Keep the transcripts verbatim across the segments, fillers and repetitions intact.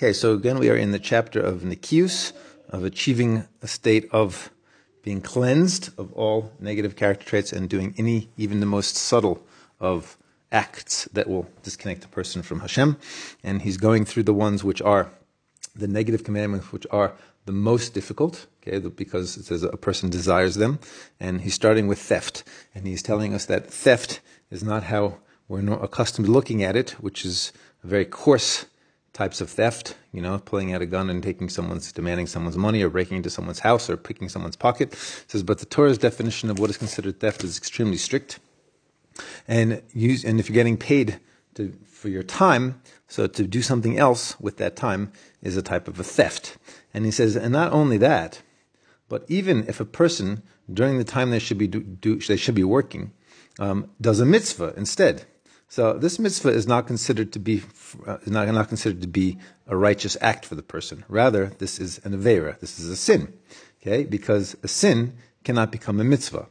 Okay, so again we are in the chapter of Nikius, of achieving a state of being cleansed of all negative character traits and doing any, even the most subtle of acts that will disconnect the person from Hashem. And he's going through the ones which are the negative commandments, which are the most difficult, okay, because it says a person desires them. And he's starting with theft. And he's telling us that theft is not how we're not accustomed to looking at it, which is very coarse types of theft, you know, pulling out a gun and taking someone's, demanding someone's money, or breaking into someone's house, or picking someone's pocket. It says, but the Torah's definition of what is considered theft is extremely strict. And use, and if you're getting paid to, for your time, so to do something else with that time is a type of a theft. And he says, and not only that, but even if a person during the time they should be do, do they should be working um, does a mitzvah instead. So this mitzvah is not considered to be uh, is not, not considered to be a righteous act for the person. Rather, this is an aveira. This is a sin, okay? Because a sin cannot become a mitzvah.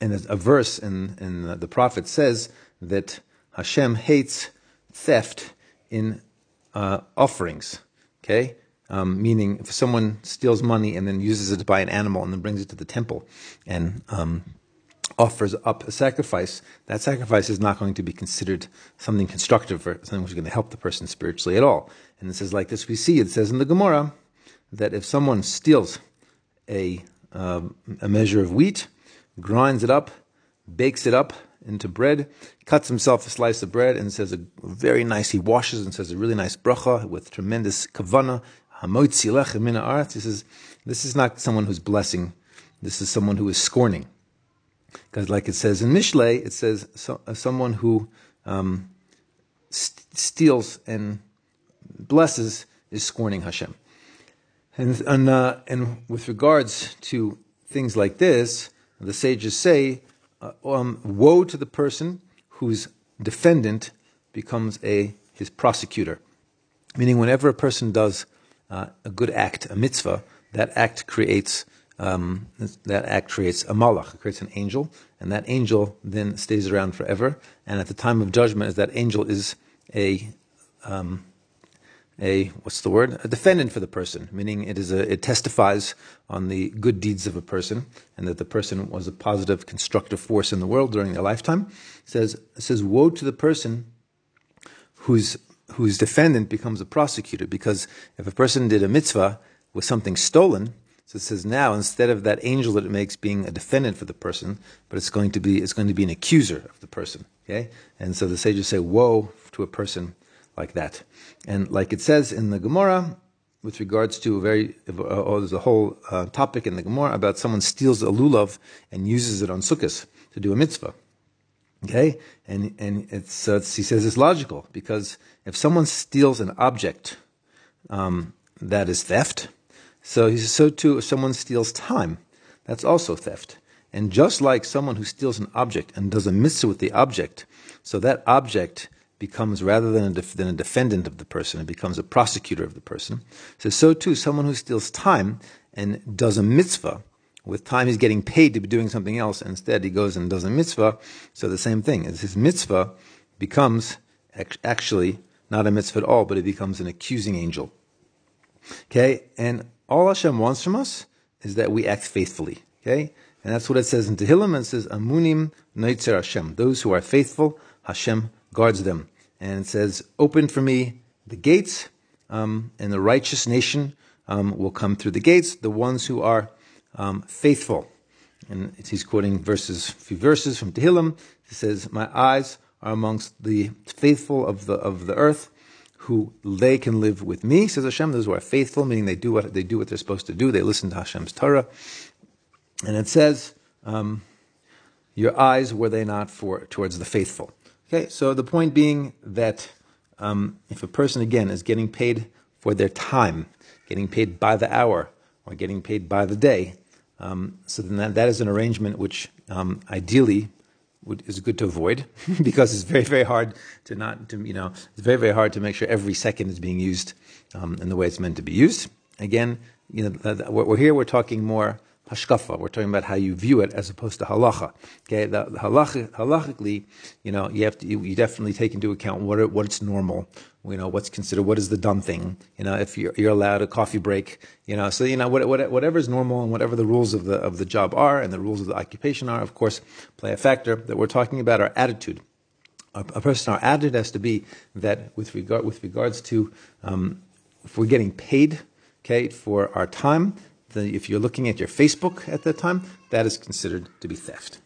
And a verse in in the prophet says that Hashem hates theft in uh, offerings, okay? Um, meaning, if someone steals money and then uses it to buy an animal and then brings it to the temple and um, offers up a sacrifice, that sacrifice is not going to be considered something constructive or something which is going to help the person spiritually at all. And it says like this, we see, it says in the Gemara that if someone steals a uh, a measure of wheat, grinds it up, bakes it up into bread, cuts himself a slice of bread and says a very nice, he washes and says a really nice bracha with tremendous kavanah, hamotzi lechem min ha'aretz. He says, this is not someone who's blessing, this is someone who is scorning. Because like it says in Mishlei, it says so, uh, someone who um, st- steals and blesses is scorning Hashem. And and, uh, and with regards to things like this, the sages say, uh, um, woe to the person whose defendant becomes a his prosecutor. Meaning whenever a person does uh, a good act, a mitzvah, that act creates Um, that act creates a malach, it creates an angel, and that angel then stays around forever. And at the time of judgment, as that angel is a, um, a what's the word? A defendant for the person, meaning it is a, it testifies on the good deeds of a person, and that the person was a positive, constructive force in the world during their lifetime. It says, it says, woe to the person whose whose defendant becomes a prosecutor, because if a person did a mitzvah with something stolen. So it says now, instead of that angel that it makes being a defendant for the person, but it's going to be it's going to be an accuser of the person. Okay, and so the sages say, woe to a person like that. And like it says in the Gemara, with regards to a very, oh, there's a whole uh, topic in the Gemara about someone steals a lulav and uses it on sukkahs to do a mitzvah. Okay, and and it's, uh, it's he says it's logical because if someone steals an object, um, that is theft. So he says, so too, if someone steals time, that's also theft. And just like someone who steals an object and does a mitzvah with the object, so that object becomes, rather than a, def- than a defendant of the person, it becomes a prosecutor of the person. So, so too, someone who steals time and does a mitzvah, with time he's getting paid to be doing something else, and instead he goes and does a mitzvah, so the same thing. His mitzvah becomes actually not a mitzvah at all, but it becomes an accusing angel. Okay, and all Hashem wants from us is that we act faithfully, okay? And that's what it says in Tehillim. It says, Amunim neitzer Hashem. Those who are faithful, Hashem guards them. And it says, open for me the gates, um, and the righteous nation um, will come through the gates, the ones who are um, faithful. And he's quoting verses, a few verses from Tehillim. It says, my eyes are amongst the faithful of the of the earth, who they can live with me, says Hashem. Those who are faithful, meaning they do what they do what they're supposed to do. They listen to Hashem's Torah. And it says, um, your eyes were they not for towards the faithful. Okay, so the point being that um, if a person, again, is getting paid for their time, getting paid by the hour, or getting paid by the day, um, so then that, that is an arrangement which um, ideally Would, is good to avoid because it's very, very hard to not, to, you know, it's very, very hard to make sure every second is being used um, in the way it's meant to be used. Again, you know, we're here, we're talking more Hashkafah. We're talking about how you view it as opposed to halacha. Okay, the, the halacha, halachically, you know, you have to, you, you definitely take into account what are, what's normal. You know, what's considered, what is the dumb thing. You know, if you're, you're allowed a coffee break. You know, so you know what, what, whatever is normal and whatever the rules of the of the job are and the rules of the occupation are, of course, play a factor. That we're talking about our attitude. A, a person, our attitude has to be that with regard with regards to um, if we're getting paid, okay, for our time. The, if you're looking at your Facebook at that time, that is considered to be theft.